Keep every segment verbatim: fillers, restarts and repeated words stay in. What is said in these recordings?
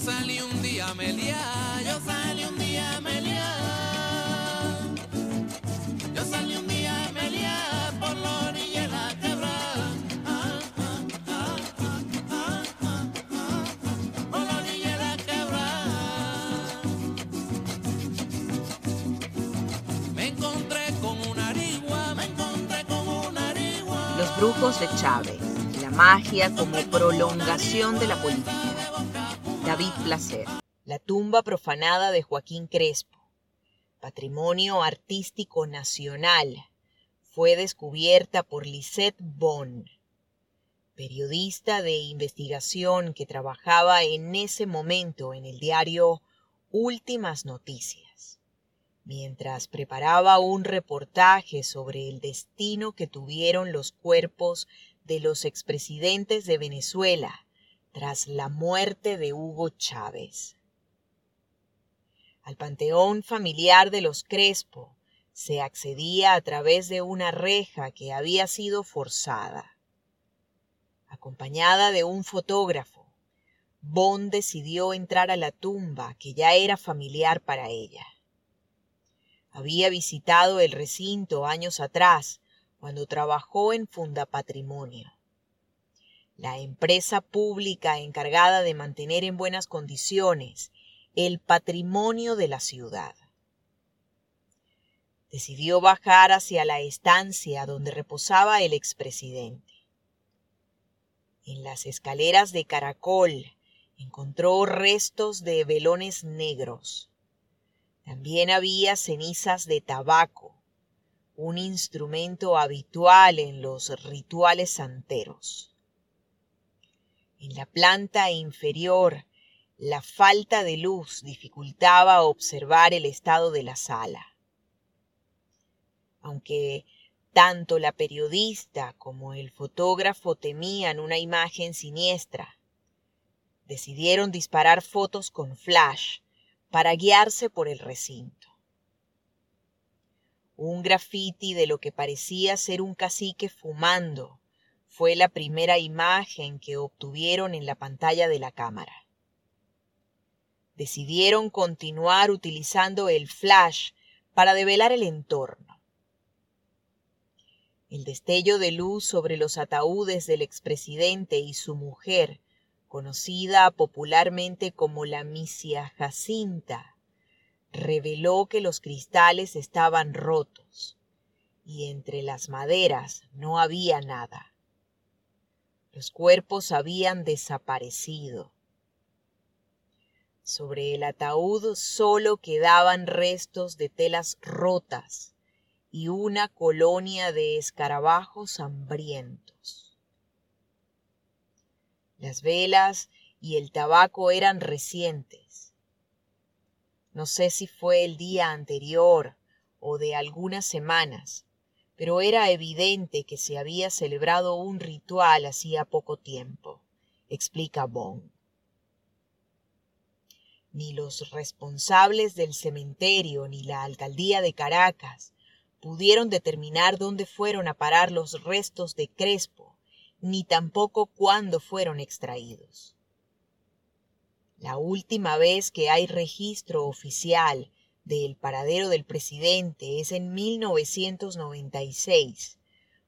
salí un día a melear, yo salí un día a melear. Yo salí un día a melear por la orilla de la quebrada. Ah, ah, ah, ah, ah, ah, ah, ah, por la orilla de la quebrada. Me encontré con una arigua, me encontré con una arigua. Los brujos de Chávez, la magia como prolongación de la política. David Placer. La tumba profanada de Joaquín Crespo, patrimonio artístico nacional, fue descubierta por Lisette Bonn, periodista de investigación que trabajaba en ese momento en el diario Últimas Noticias, mientras preparaba un reportaje sobre el destino que tuvieron los cuerpos de los expresidentes de Venezuela tras la muerte de Hugo Chávez. Al panteón familiar de los Crespo se accedía a través de una reja que había sido forzada. Acompañada de un fotógrafo, Bonn decidió entrar a la tumba que ya era familiar para ella. Había visitado el recinto años atrás cuando trabajó en Fundapatrimonio, la empresa pública encargada de mantener en buenas condiciones el patrimonio de la ciudad. Decidió bajar hacia la estancia donde reposaba el expresidente. En las escaleras de caracol encontró restos de velones negros. También había cenizas de tabaco, un instrumento habitual en los rituales santeros. En la planta inferior, la falta de luz dificultaba observar el estado de la sala. Aunque tanto la periodista como el fotógrafo temían una imagen siniestra, decidieron disparar fotos con flash para guiarse por el recinto. Un grafiti de lo que parecía ser un cacique fumando fue la primera imagen que obtuvieron en la pantalla de la cámara. Decidieron continuar utilizando el flash para develar el entorno. El destello de luz sobre los ataúdes del expresidente y su mujer, conocida popularmente como la misia Jacinta, reveló que los cristales estaban rotos y entre las maderas no había nada. Los cuerpos habían desaparecido. Sobre el ataúd solo quedaban restos de telas rotas y una colonia de escarabajos hambrientos. Las velas y el tabaco eran recientes. No sé si fue el día anterior o de algunas semanas, pero era evidente que se había celebrado un ritual hacía poco tiempo, explica Bonn. Ni los responsables del cementerio ni la alcaldía de Caracas pudieron determinar dónde fueron a parar los restos de Crespo, ni tampoco cuándo fueron extraídos. La última vez que hay registro oficial del paradero del presidente es en mil novecientos noventa y seis,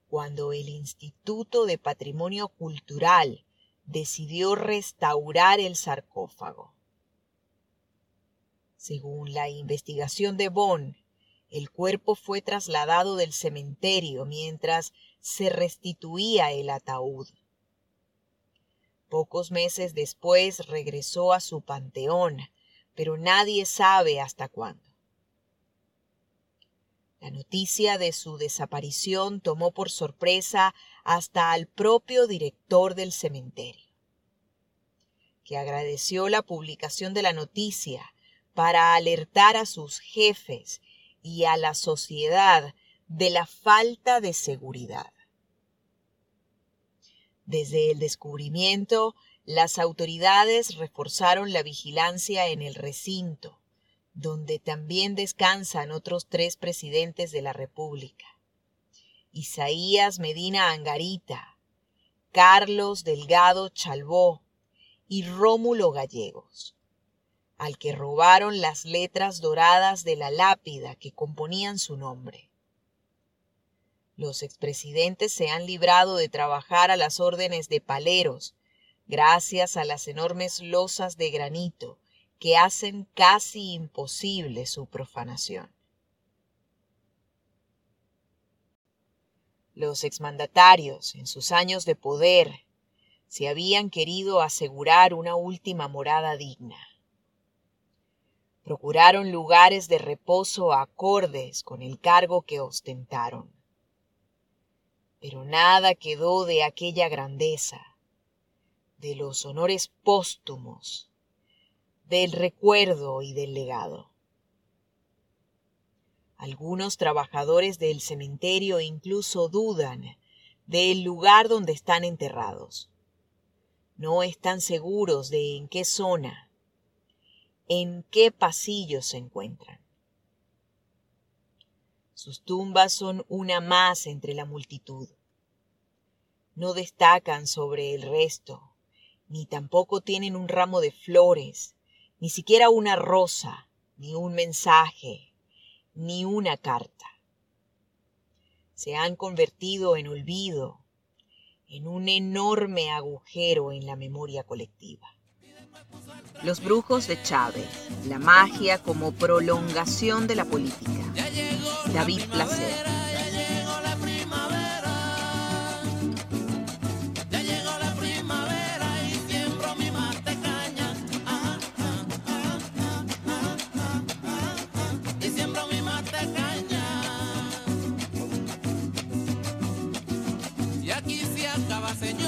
cuando el Instituto de Patrimonio Cultural decidió restaurar el sarcófago. Según la investigación de Bonn, el cuerpo fue trasladado del cementerio mientras se restituía el ataúd. Pocos meses después regresó a su panteón, pero nadie sabe hasta cuándo. La noticia de su desaparición tomó por sorpresa hasta al propio director del cementerio, que agradeció la publicación de la noticia para alertar a sus jefes y a la sociedad de la falta de seguridad. Desde el descubrimiento, las autoridades reforzaron la vigilancia en el recinto, donde también descansan otros tres presidentes de la República: Isaías Medina Angarita, Carlos Delgado Chalbó y Rómulo Gallegos. al que robaron las letras doradas de la lápida que componían su nombre. Los expresidentes se han librado de trabajar a las órdenes de paleros, gracias a las enormes losas de granito que hacen casi imposible su profanación. Los exmandatarios, en sus años de poder, se habían querido asegurar una última morada digna. Procuraron lugares de reposo acordes con el cargo que ostentaron. Pero nada quedó de aquella grandeza, de los honores póstumos, del recuerdo y del legado. Algunos trabajadores del cementerio incluso dudan del lugar donde están enterrados. No están seguros de en qué zona, en qué pasillo se encuentran. Sus tumbas son una más entre la multitud. No destacan sobre el resto, ni tampoco tienen un ramo de flores, ni siquiera una rosa, ni un mensaje, ni una carta. Se han convertido en olvido, en un enorme agujero en la memoria colectiva. Los brujos de Chávez, la magia como prolongación de la política. David Placer. Ya llegó la primavera, ya llegó la primavera y siembro mi mate caña. Ajá, ajá, ajá, ajá, ajá, y siembro mi mate caña. Y aquí se acaba, señor.